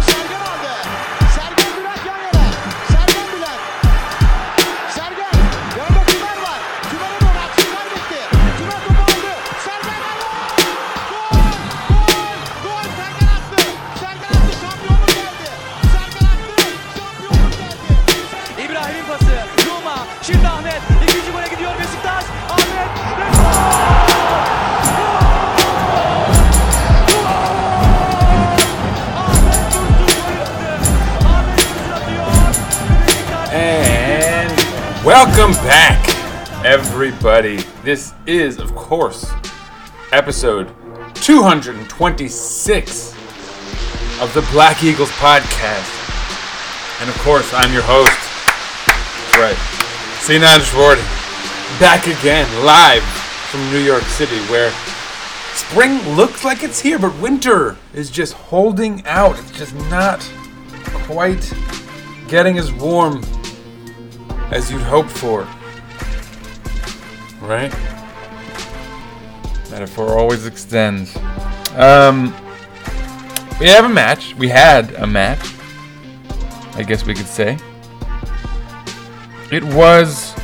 Sergen aldı. Sergen Bülent yan yana. Sergen Bülent. Sergen. Yanında Tümer var. Tümer'e doğru at. Tümer bitti. Tümer topu aldı. Sergen aldı. Gol. Sergen attı. Sergen attı. Şampiyonluk geldi. Sergen attı. Şampiyonluk geldi. İbrahim'in pası. Roma. Şimdi Ahmet. İkinci gole gidiyor Beşiktaş. Ahmet. Welcome back, everybody. This is, of course, episode 226 of the Black Eagles podcast. And, of course, I'm your host. That's right. C9 Schwarty, back again, live from New York City, where spring looks like it's here, but winter is just holding out. It's just not quite getting as warm as you'd hoped for, right? Metaphor always extends. We have a match. We had a match, I guess we could say. It was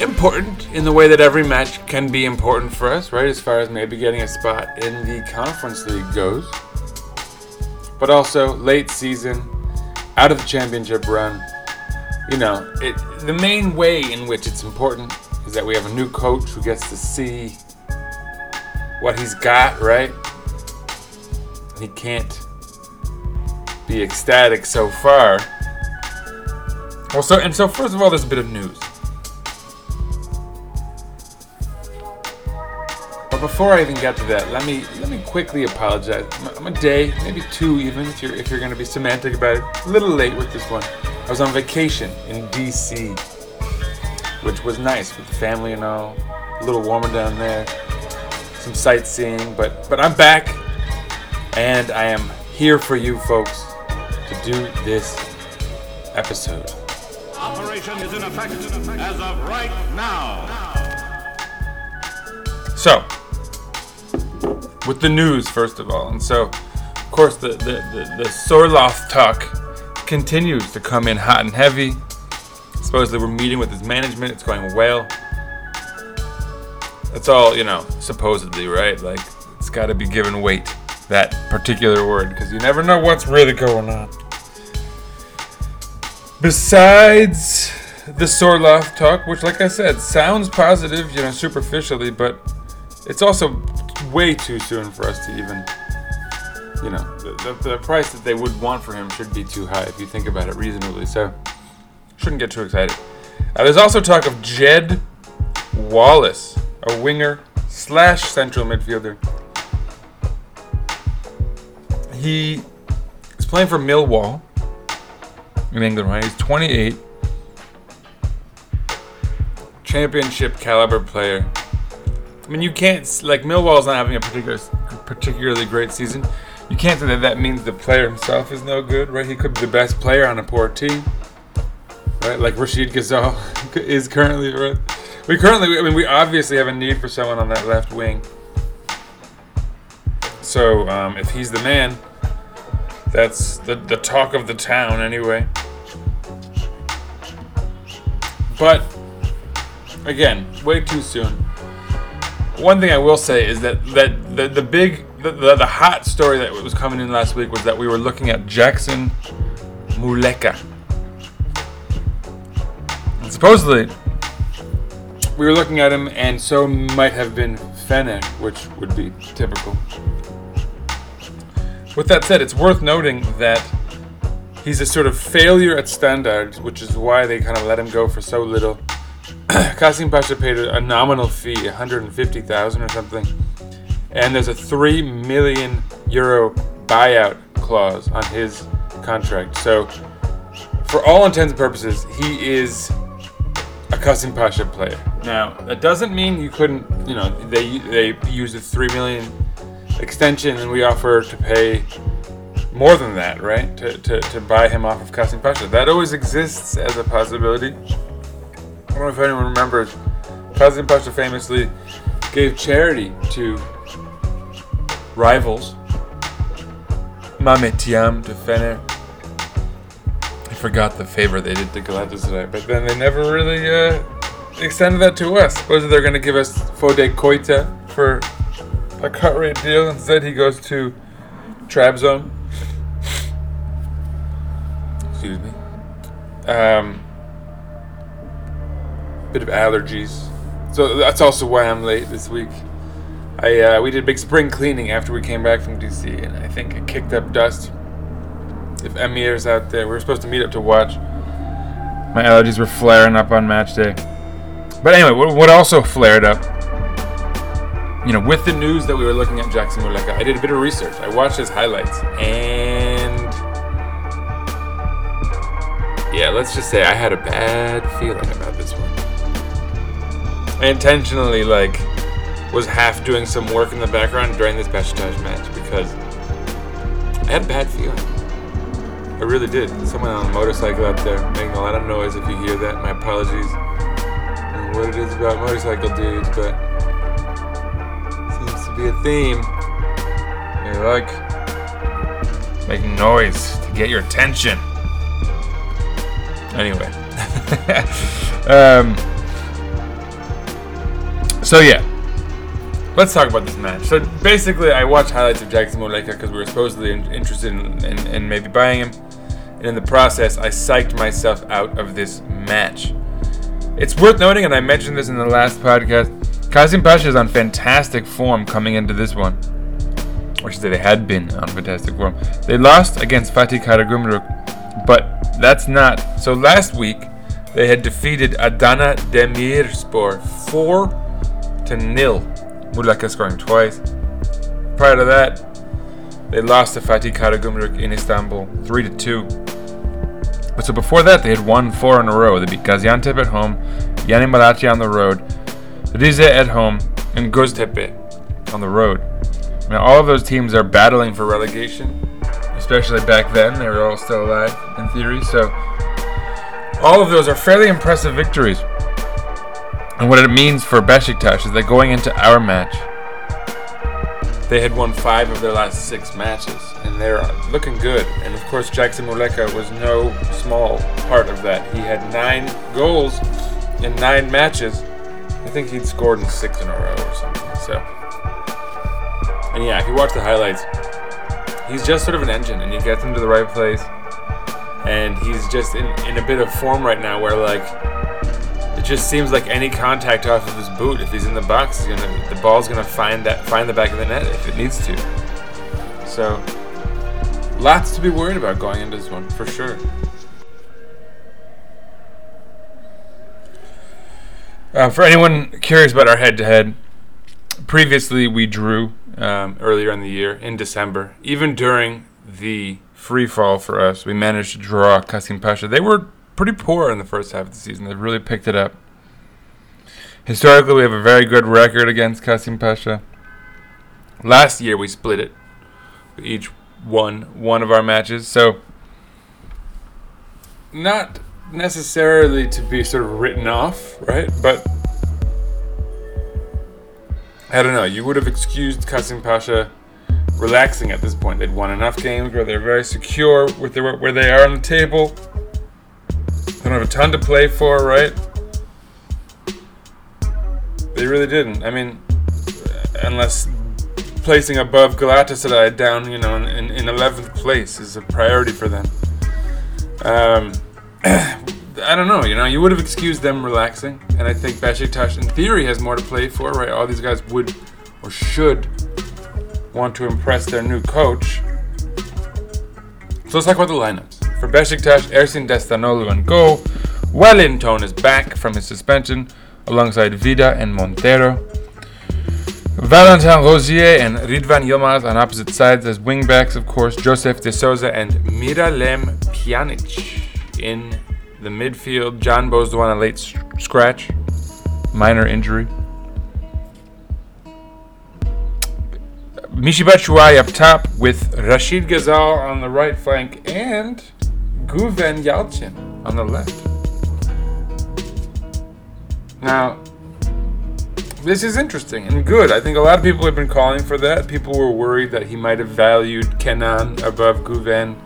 important in the way that every match can be important for us, right? As far as maybe getting a spot in the Conference League goes. But also, late season, out of the championship run. You know, the main way in which it's important is that we have a new coach who gets to see what he's got, right? He can't be ecstatic so far. Well, so first of all, there's a bit of news. But before I even get to that, let me quickly apologize. I'm a day, maybe two even, if you're going to be semantic about it. A little late with this one. I was on vacation in DC, which was nice with the family and all. A little warmer down there, some sightseeing, but I'm back, and I am here for you folks to do this episode. Operation is in effect as of right now. So, with the news first of all, and so, of course, the Sorloth talk continues to come in hot and heavy. Supposedly we're meeting with his management. It's going well. That's all, you know, supposedly, right? Like, it's got to be given weight, that particular word, because you never know what's really going on. Besides the Sorloth talk, which, like I said, sounds positive, you know, superficially, but it's also way too soon for us to even... You know, the price that they would want for him should be too high if you think about it reasonably, so shouldn't get too excited. There's also talk of Jed Wallace, a winger / central midfielder. He is playing for Millwall in England, right? He's 28, championship caliber player. I mean, you can't, like, Millwall's not having a particularly great season. You can't say that that means the player himself is no good, right? He could be the best player on a poor team, right? Like Rashid Ghazal is currently, right? We obviously have a need for someone on that left wing. So, if he's the man, that's the talk of the town anyway. But, again, way too soon. One thing I will say is that the big... The hot story that was coming in last week was that we were looking at Jackson Mukele. And supposedly, we were looking at him, and so might have been Fener, which would be typical. With that said, it's worth noting that he's a sort of failure at standards, which is why they kind of let him go for so little. Kasımpaşa paid a nominal fee, $150,000 or something. And there's a €3 million buyout clause on his contract. So, for all intents and purposes, he is a Kasımpaşa player. Now, that doesn't mean you couldn't, you know, they use a $3 million extension and we offer to pay more than that, right? To buy him off of Kasımpaşa. That always exists as a possibility. I don't know if anyone remembers, Kasımpaşa famously gave charity to rivals, Mame Thiam to Fener. I forgot the favor they did to Galatasaray, but then they never really extended that to us. Whether they're going to give us Fode Koita for a cut rate deal, instead he goes to Trabzon. Excuse me. Bit of allergies. So that's also why I'm late this week. We did big spring cleaning after we came back from DC, and I think it kicked up dust. If Emir's out there, we were supposed to meet up to watch. My allergies were flaring up on match day. But anyway, what also flared up, you know, with the news that we were looking at Jackson Mukele, I did a bit of research. I watched his highlights, and yeah, let's just say I had a bad feeling about this one. I intentionally, was half doing some work in the background during this Beşiktaş match because I had a bad feeling. I really did. Someone on a motorcycle out there making a lot of noise. If you hear that, my apologies. I don't know what it is about motorcycle dudes, but it seems to be a theme. They like making noise to get your attention. Anyway. So yeah. Let's talk about this match. So basically, I watched highlights of Jackson Mukele because we were supposedly interested in maybe buying him. And in the process, I psyched myself out of this match. It's worth noting, and I mentioned this in the last podcast, Kasımpaşa is on fantastic form coming into this one. Or should say they had been on fantastic form. They lost against Fatih Karagümrük, but that's not. So last week, they had defeated Adana Demirspor 4-0. Mukele scoring twice. Prior to that, they lost to Fatih Karagümrük in Istanbul 3-2. But so before that, they had won 4 in a row. They beat Gaziantep at home, Yanimarachi on the road, Rize at home, and Göztepe on the road. Now all of those teams are battling for relegation. Especially back then, they were all still alive in theory. So all of those are fairly impressive victories. And what it means for Beşiktaş is that going into our match, they had won 5 of their last 6 matches, and they're looking good. And of course, Jackson Mukele was no small part of that. He had 9 goals in 9 matches. I think he'd scored in 6 in a row or something. So, and yeah, if you watch the highlights, he's just sort of an engine, and he gets him to the right place. And he's just in a bit of form right now where it just seems like any contact off of his boot, if he's in the box, the ball's gonna find the back of the net if it needs to. So, lots to be worried about going into this one for sure. For anyone curious about our head-to-head, previously we drew earlier in the year in December. Even during the free fall for us, we managed to draw Kasımpaşa. They were pretty poor in the first half of the season. They've really picked it up. Historically, we have a very good record against Kasımpaşa. Last year, we split it. We each won one of our matches. So, not necessarily to be sort of written off, right? But, I don't know. You would have excused Kasımpaşa relaxing at this point. They'd won enough games where they're very secure with where they are on the table. They don't have a ton to play for, right? They really didn't. I mean, unless placing above Galatasaray down, in 11th place is a priority for them. I don't know, you would have excused them relaxing. And I think Beşiktaş, in theory, has more to play for, right? All these guys would or should want to impress their new coach. So let's talk about the lineups. For Beşiktaş, Ersin Destanoglu in goal. Wellington is back from his suspension alongside Vida and Montero. Valentin Rosier and Ridvan Yilmaz on opposite sides as wingbacks, of course. Joseph De Souza and Miralem Pjanic in the midfield. John Bozdoğan, a late scratch, minor injury. Michy Batshuayi up top with Rashid Ghazal on the right flank and Güven Yalçın on the left. Now, This is interesting and good. I think a lot of people have been calling for that. People were worried that he might have valued Kenan above Güven.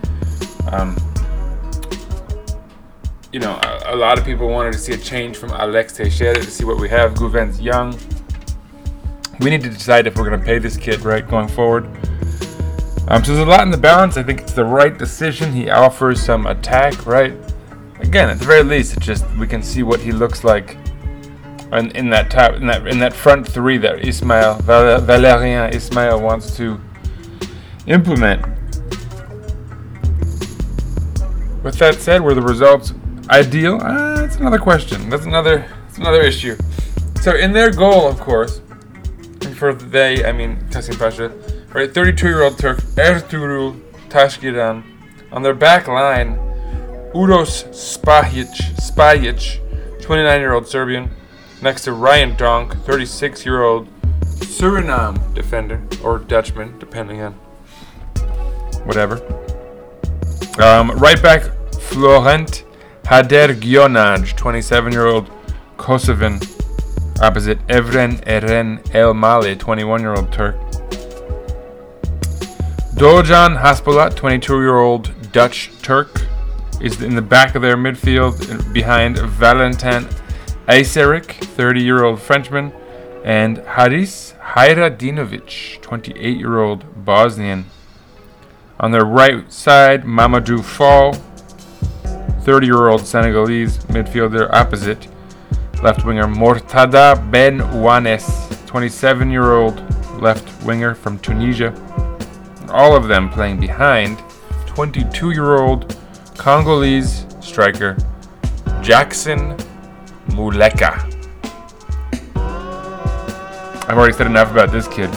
You know, a lot of people wanted to see a change from Alex Teixeira to see what we have. Güven's young. We need to decide if we're going to pay this kid right going forward. So there's a lot in the balance. I think it's the right decision. He offers some attack, right? Again, at the very least, it's just we can see what he looks like in that top, in that front three that Valerian Ismail wants to implement. With that said, were the results ideal? That's another question. That's another issue. So in their goal, of course, for they, I mean Kasımpaşa, right? 32-year-old Turk Ertuğrul Taşkıran. On their back line, Uros Spajic, 29-year-old Serbian, next to Ryan Donk, 36-year-old Suriname defender or Dutchman, depending on whatever. Right back, Florent Hader Gjonaj, 27-year-old Kosovan, opposite Evren Eren El Male, 21-year-old Turk. Doğucan Haspolat, 22-year-old Dutch Turk, is in the back of their midfield behind Valentin Iseric, 30-year-old Frenchman, and Haris Hajradinovic, 28-year-old Bosnian. On their right side, Mamadou Fall, 30-year-old Senegalese midfielder, opposite left winger Mortada Ben Ouanes, 27-year-old left winger from Tunisia. All of them playing behind 22-year-old Congolese striker Jackson Mukele. I've already said enough about this kid,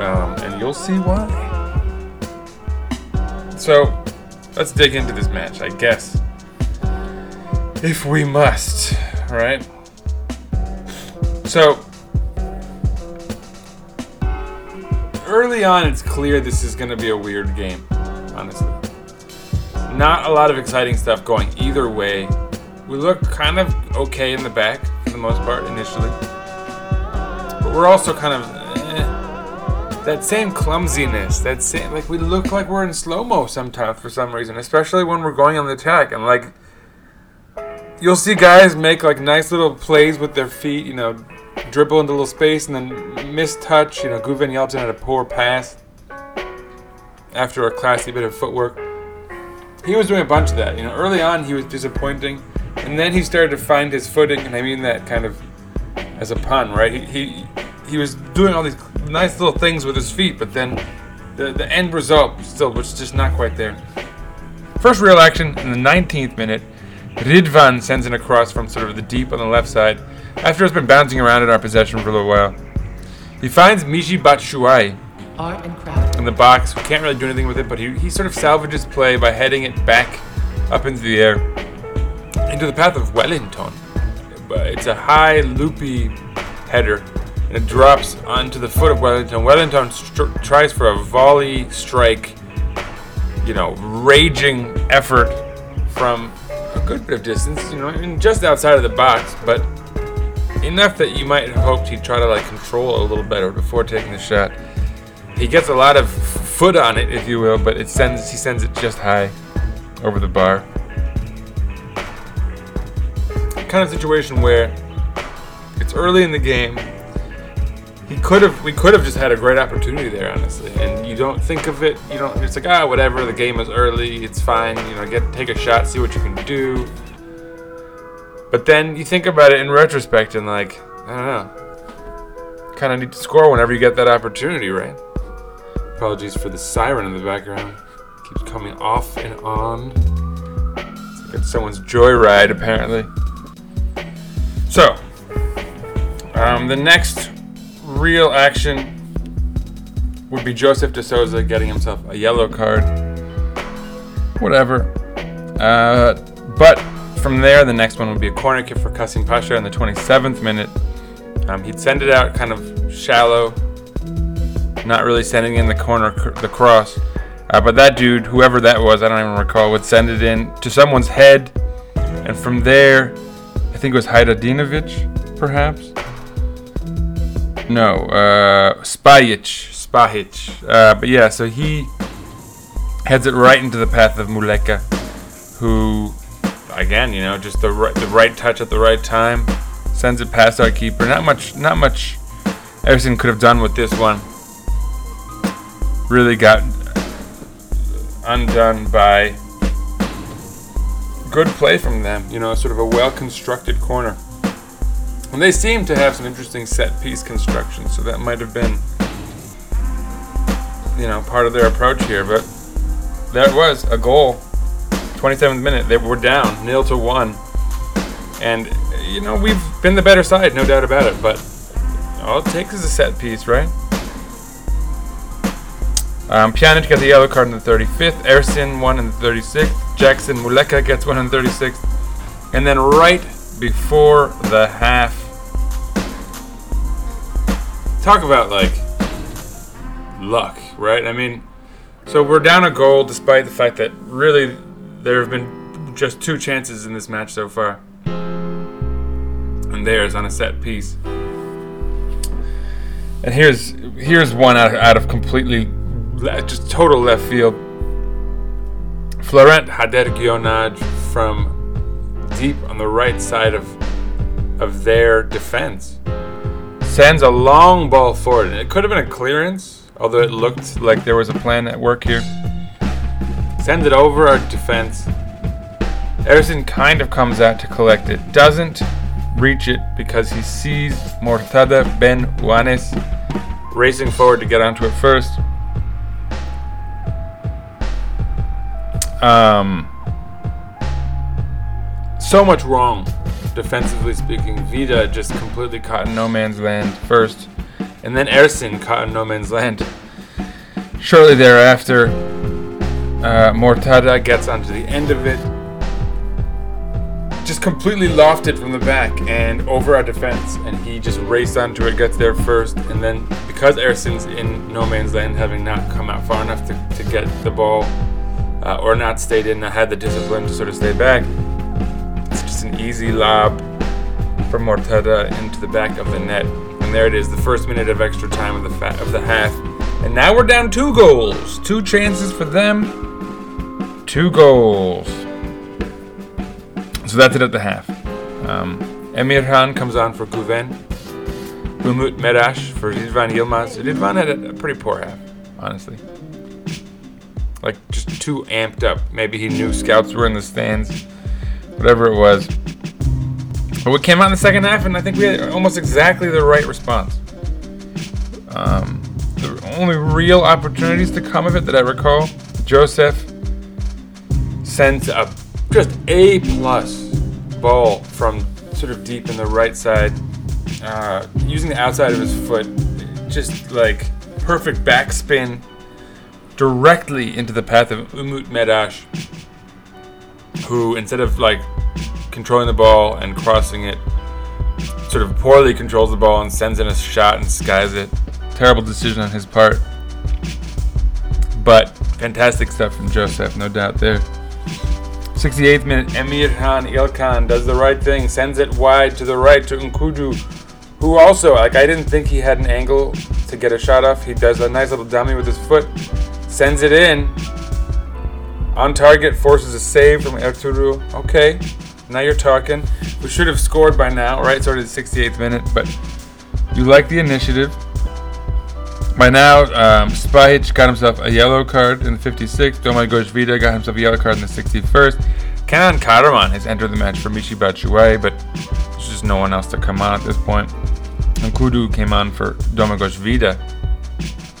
and you'll see why. So let's dig into this match, I guess, if we must, right? So early on, it's clear this is going to be a weird game, honestly. Not a lot of exciting stuff going either way. We look kind of okay in the back for the most part initially, but we're also kind of that same clumsiness, that same, like, we look like we're in slow-mo sometimes for some reason, especially when we're going on the attack. And like, you'll see guys make like nice little plays with their feet, you know, dribble into a little space and then miss touch. You know, Güven Yalçın had a poor pass after a classy bit of footwork. He was doing a bunch of that. You know, early on he was disappointing, and then he started to find his footing, and I mean that kind of as a pun, right? He was doing all these nice little things with his feet, but then the end result still was just not quite there. First real action in the 19th minute, Ridvan sends in a cross from sort of the deep on the left side after it's been bouncing around in our possession for a little while. He finds Michy Batshuayi in the box. We can't really do anything with it, but he sort of salvages play by heading it back up into the air, into the path of Wellington. But it's a high, loopy header, and it drops onto the foot of Wellington. Wellington tries for a volley strike, you know, raging effort from a good bit of distance, you know, and just outside of the box, but enough that you might have hoped he'd try to, like, control it a little better before taking the shot. He gets a lot of foot on it, if you will, but he sends it just high over the bar. Kind of situation where it's early in the game. We could have just had a great opportunity there, honestly. And you don't think of it. It's like, whatever. The game is early. It's fine. You know, take a shot, see what you can do. But then you think about it in retrospect, and like, I don't know, kind of need to score whenever you get that opportunity, right? Apologies for the siren in the background. It keeps coming off and on. It's like someone's joyride, apparently. So, the next real action would be Joseph De Souza getting himself a yellow card. Whatever. But from there, the next one would be a corner kick for Kasımpaşa in the 27th minute. He'd send it out kind of shallow, not really sending in the corner, the cross. But that dude, whoever that was, I don't even recall, would send it in to someone's head. And from there, I think it was Hajradinovic, perhaps, No, Spajic. But yeah, so he heads it right into the path of Muleka, who, again, just the right touch at the right time, sends it past our keeper. Not much. Everson could have done with this one. Really got undone by good play from them. Sort of a well-constructed corner. And they seem to have some interesting set-piece construction, so that might have been, part of their approach here. But that was a goal. 27th minute, they were down 0-1, and we've been the better side, no doubt about it. But all it takes is a set piece, right? Pjanic got the yellow card in the 35th. Ersin one in the 36th. Jackson Muleka gets one in the 36th, and then right before the half, talk about luck, right? So we're down a goal despite the fact that really there have been just two chances in this match so far. And theirs on a set piece. And here's one out of completely just total left field. Florent Hader Gjonaj from deep on the right side of their defense sends a long ball forward, and it could have been a clearance, although it looked like there was a plan at work here. Sends it over our defense. Ersin kind of comes out to collect it. Doesn't reach it because he sees Mortada Ben Ouanes racing forward to get onto it first. So much wrong, defensively speaking. Vida just completely caught in no man's land first, and then Ersin caught in no man's land. Shortly thereafter, Mortada gets onto the end of it, just completely lofted from the back and over our defense, and he just raced onto it, gets there first, and then because Ersin's in no man's land, having not come out far enough to get the ball, or not stayed in, had the discipline to sort of stay back, an easy lob from Mortada into the back of the net. And there it is, the first minute of extra time of the half. And now we're down 2 goals. 2 chances for them. 2 goals. So that's it at the half. Emirhan comes on for Güven. Umut Meraş for Ridvan Yilmaz. Ridvan had a pretty poor half, honestly. Just too amped up. Maybe he knew scouts were in the stands. Whatever it was. But we came out in the second half, and I think we had almost exactly the right response. The only real opportunities to come of it that I recall, Joseph sends up just A+ ball from sort of deep in the right side, using the outside of his foot, just perfect backspin directly into the path of Umut Meraş, who instead of controlling the ball and crossing it, sort of poorly controls the ball and sends in a shot and skies it. Terrible decision on his part, but fantastic stuff from Joseph, no doubt there. 68th minute, Emirhan Ilkan does the right thing, sends it wide to the right to Nkoudou, who also, I didn't think he had an angle to get a shot off. He does a nice little dummy with his foot, sends it in, on target, forces a save from Ertuğrul. Okay, now you're talking. We should have scored by now, right? So it is the 68th minute, but you like the initiative. By now, Spajic got himself a yellow card in the 56th. Domagoj Vida got himself a yellow card in the 61st. Kenan Karaman has entered the match for Michy Batshuayi, but there's just no one else to come on at this point. Nkoudou came on for Domagoj Vida,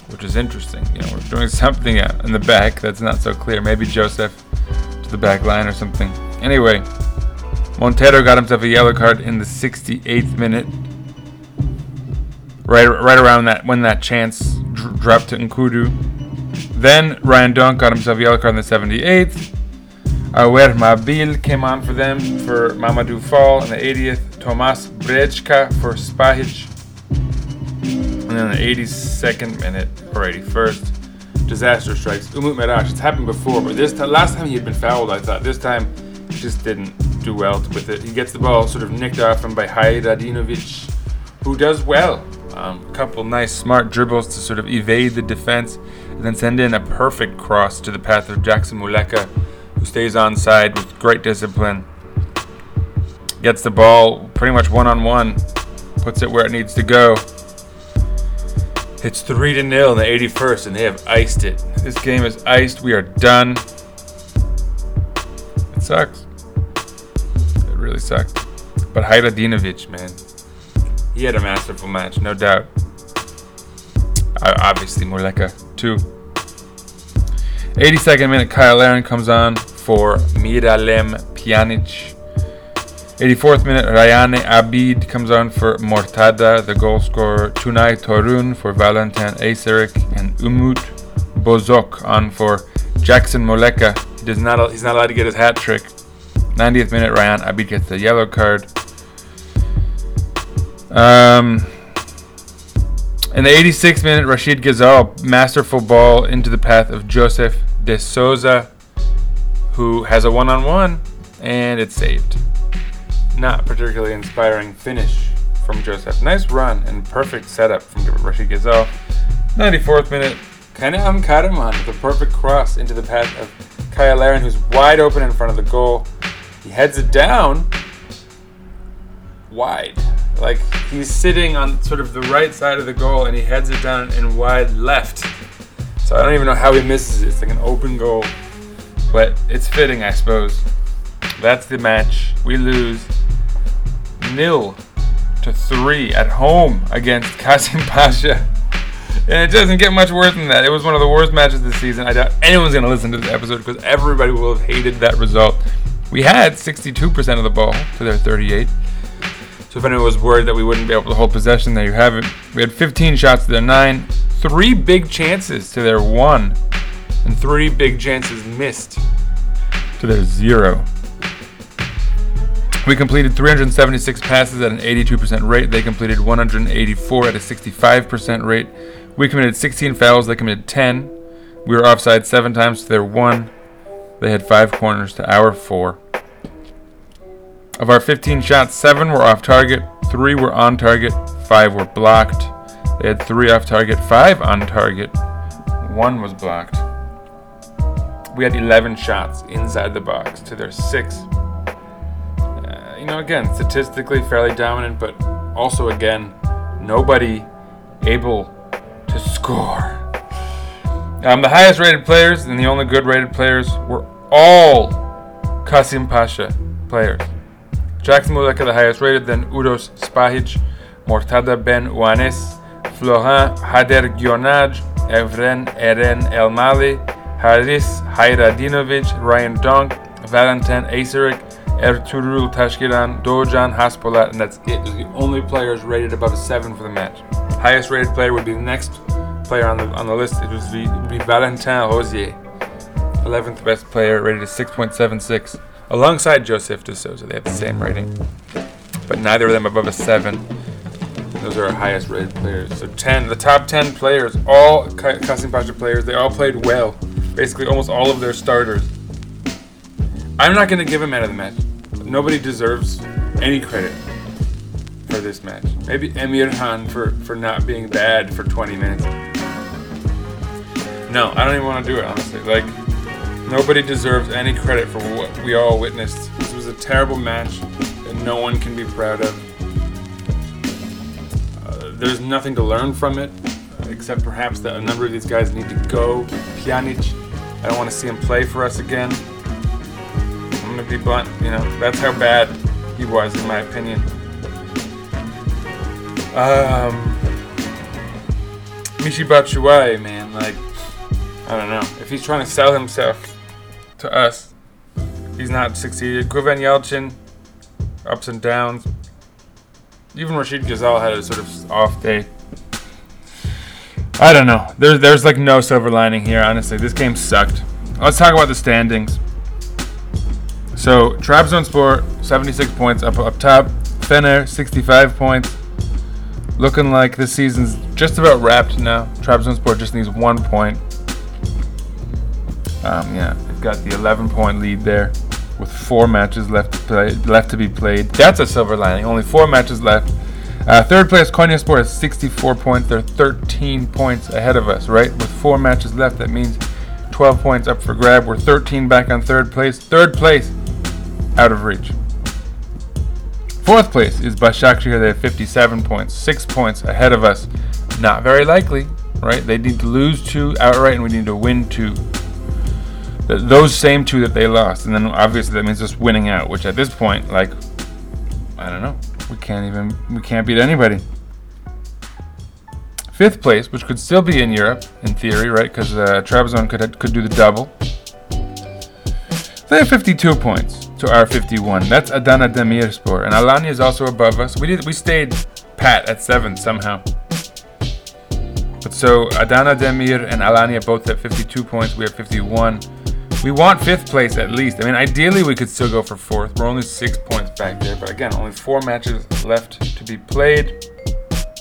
which is interesting. We're doing something out in the back that's not so clear. Maybe Joseph to the back line or something. Anyway, Montero got himself a yellow card in the 68th minute. Right around that, when that chance dropped to Nkoudou. Then Ryan Donk got himself a yellow card in the 78th. Awer Mabil came on for them for Mamadou Fall in the 80th. Tomas Brejka for Spajic. And then the 82nd minute, or 81st, disaster strikes Umut Meraş. It's happened before, but this time, last time he had been fouled, I thought. This time, he just didn't do well with it. He gets the ball sort of nicked off him by Hajradinovic, who does well A couple nice smart dribbles to sort of evade the defense and then send in a perfect cross to the path of Jackson Mukele, who stays onside with great discipline. Gets the ball pretty much one-on-one, puts it where it needs to go. It's 3-0 in the 81st, and they have iced it. This game is iced. We are done. It sucks. It really sucks. But Hajradinovic, man, he had a masterful match, no doubt. Obviously, Mukele, too. 82nd minute, Kyle Larin comes on for Miralem Pjanic. 84th minute, Rayane Abid comes on for Mortada, the goal scorer. Tunay Torun for Valentin Eserik, and Umut Bozok on for Jackson Mukele. He's not allowed to get his hat trick. 90th minute, Ryan Abid gets the yellow card. In the 86th minute, Rashid Ghazal, masterful ball into the path of Joseph De Souza, who has a one-on-one, and it's saved. Not particularly inspiring finish from Joseph. Nice run and perfect setup from Rashid Ghazal. 94th minute, Kenan Karaman with a perfect cross into the path of Kyle Larin, who's wide open in front of the goal. He heads it down wide. Like, he's sitting on sort of the right side of the goal, and he heads it down and wide left. So I don't even know how he misses it. It's like an open goal. But it's fitting, I suppose. That's the match. We lose 0-3 at home against Kasımpaşa. And it doesn't get much worse than that. It was one of the worst matches this season. I doubt anyone's going to listen to this episode because everybody will have hated that result. We had 62% of the ball to their 38. So if anyone was worried that we wouldn't be able to hold possession, there you have it. We had 15 shots to their 9, 3 big chances to their 1, and 3 big chances missed to their 0. We completed 376 passes at an 82% rate. They completed 184 at a 65% rate. We committed 16 fouls. They committed 10. We were offside 7 times to their 1. They had 5 corners to our 4. Of our 15 shots, 7 were off target, 3 were on target, 5 were blocked. They had 3 off target, 5 on target, 1 was blocked. We had 11 shots inside the box to their 6. Again, statistically fairly dominant, but also, again, nobody able to score. The highest rated players and the only good rated players were all Kasımpaşa players. Jackson Mukele, the highest rated, then Uros Spajic, Mortada Ben Ouanes, Florent Hader Gjonaj, Evren Elmali, Haris Hajradinovic, Ryan Donk, Valentin Aseric, Ertuğrul Taşkiran, Doğucan Haspolat, and that's it. Those are the only players rated above a 7 for the match. Highest rated player would be the next player on the list. It would be Valentin Rosier, 11th best player, rated a 6.76. Alongside Joseph De Souza, they have the same rating, but neither of them above a 7. Those are our highest rated players. So 10, the top 10 players, all Kasımpaşa players, they all played well. Basically, almost all of their starters. I'm not going to give a man of the match. Nobody deserves any credit for this match. Maybe Emirhan for not being bad for 20 minutes. No, I don't even want to do it, honestly. Like, nobody deserves any credit for what we all witnessed. This was a terrible match that no one can be proud of. There's nothing to learn from it, except perhaps that a number of these guys need to go. Pjanic, I don't want to see him play for us again. I'm going to be blunt, that's how bad he was, in my opinion. Michy Batshuayi, man, I don't know. If he's trying to sell himself to us, he's not succeeded. Güven Yalçın, ups and downs. Even Rashid Ghazal had a sort of off day. I don't know. There's no silver lining here, honestly. This game sucked. Let's talk about the standings. So, Trabzonspor, 76 points up top. Fener, 65 points. Looking like this season's just about wrapped now. Trabzonspor just needs 1 point. They've got the 11-point lead there with 4 matches left to be played. That's a silver lining. Only 4 matches left. Third place, Konyaspor has 64 points. They're 13 points ahead of us, right? With 4 matches left, that means 12 points up for grab. We're 13 back on third place. Third place, out of reach. Fourth place is Başakşehir. They have 57 points, 6 points ahead of us. Not very likely, right? They need to lose 2 outright, and we need to win 2. Those same 2 that they lost, and then obviously that means us winning out, which at this point, like, I don't know. We can't beat anybody. Fifth place, which could still be in Europe in theory, right? Because Trabzon could do the double. They have 52 points to our 51. That's Adana Demirspor, and Alanya is also above us. We stayed pat at 7 somehow. But so Adana Demir and Alanya both at 52 points. We have 51. We want 5th place at least. I mean, ideally we could still go for 4th. We're only 6 points back there, but again, only 4 matches left to be played.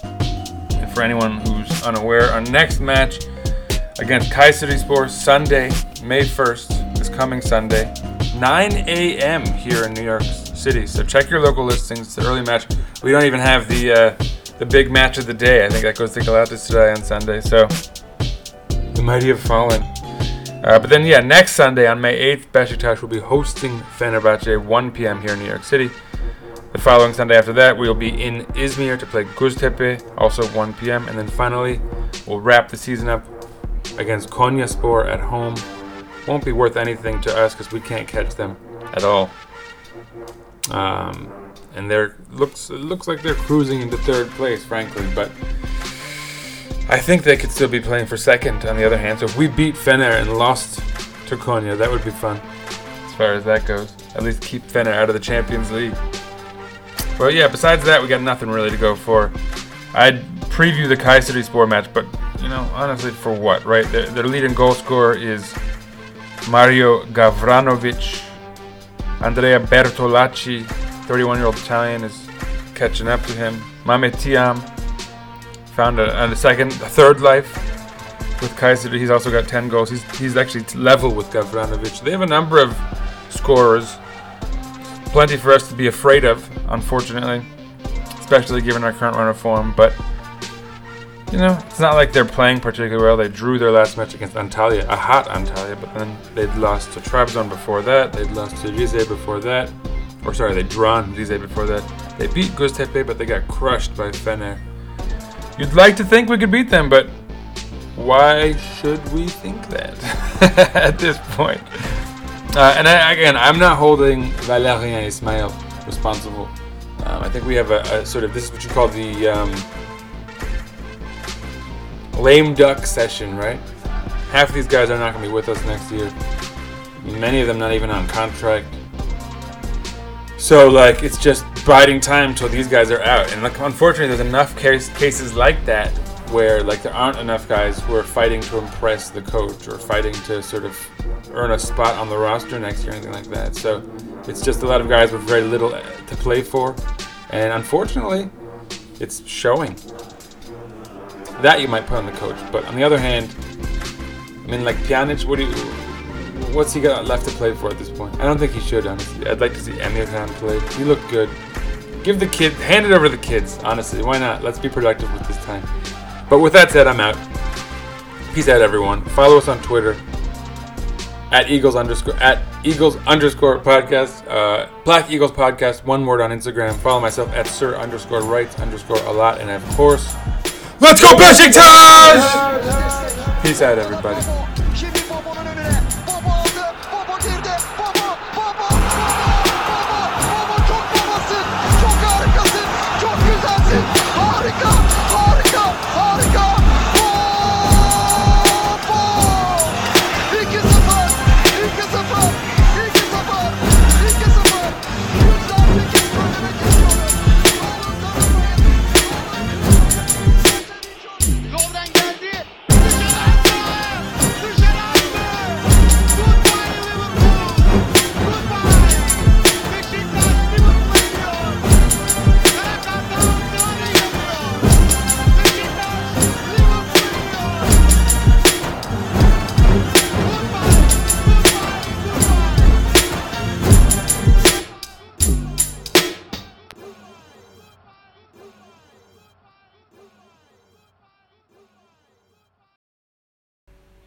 And for anyone who's unaware, our next match against Kayserispor Sunday, May 1st, this coming Sunday, 9 a.m. here in New York City. So check your local listings. It's the early match. We don't even have the big match of the day. I think that goes to Galatasaray on Sunday, so the mighty have fallen. But then, yeah, next Sunday on May 8th, Beşiktaş will be hosting Fenerbahçe 1 p.m. here in New York City. The following Sunday after that, we'll be in Izmir to play Göztepe, also 1 p.m. And then finally, we'll wrap the season up against Konyaspor at home. Won't be worth anything to us because we can't catch them at all. And it looks like they're cruising into third place, frankly, but I think they could still be playing for second, on the other hand. So if we beat Fener and lost to Konya, that would be fun, as far as that goes. At least keep Fener out of the Champions League. But yeah, besides that, we got nothing really to go for. I'd preview the Kayserispor match, but, you know, honestly, for what, right? Their leading goal scorer is Mario Gavranovic. Andrea Bertolacci, 31-year-old Italian, is catching up to him. Mame Thiam found a third life with Kayseri. He's also got 10 goals. He's actually level with Gavranovic. They have a number of scorers, plenty for us to be afraid of, unfortunately, especially given our current run of form. But, you know, it's not like they're playing particularly well. They drew their last match against Antalya, a hot Antalya, but then they'd lost to Trabzon before that. They'd lost to Rize before that. They'd drawn Rize before that. They beat Göztepe, but they got crushed by Fener. You'd like to think we could beat them, but why should we think that at this point? And I'm not holding Valerian Ismail responsible. I think we have a sort of, this is what you call the lame duck session, right? Half of these guys are not going to be with us next year. Many of them not even on contract. So, like, it's just biding time until these guys are out. And, like, unfortunately, there's enough cases like that where, like, there aren't enough guys who are fighting to impress the coach or fighting to sort of earn a spot on the roster next year or anything like that. So it's just a lot of guys with very little to play for. And, unfortunately, it's showing. That you might put on the coach. But, on the other hand, I mean, like, Pjanic, what's he got left to play for at this point? I don't think he should, honestly. I'd like to see Emirhan play. He looked good. Hand it over to the kids, honestly. Why not? Let's be productive with this time. But with that said, I'm out. Peace out, everyone. Follow us on Twitter @Eagles_podcast, @blackeaglespodcast, one word on Instagram. Follow myself @Sir_Rights_a lot, and of course, let's go Beşiktaş! Peace out, everybody.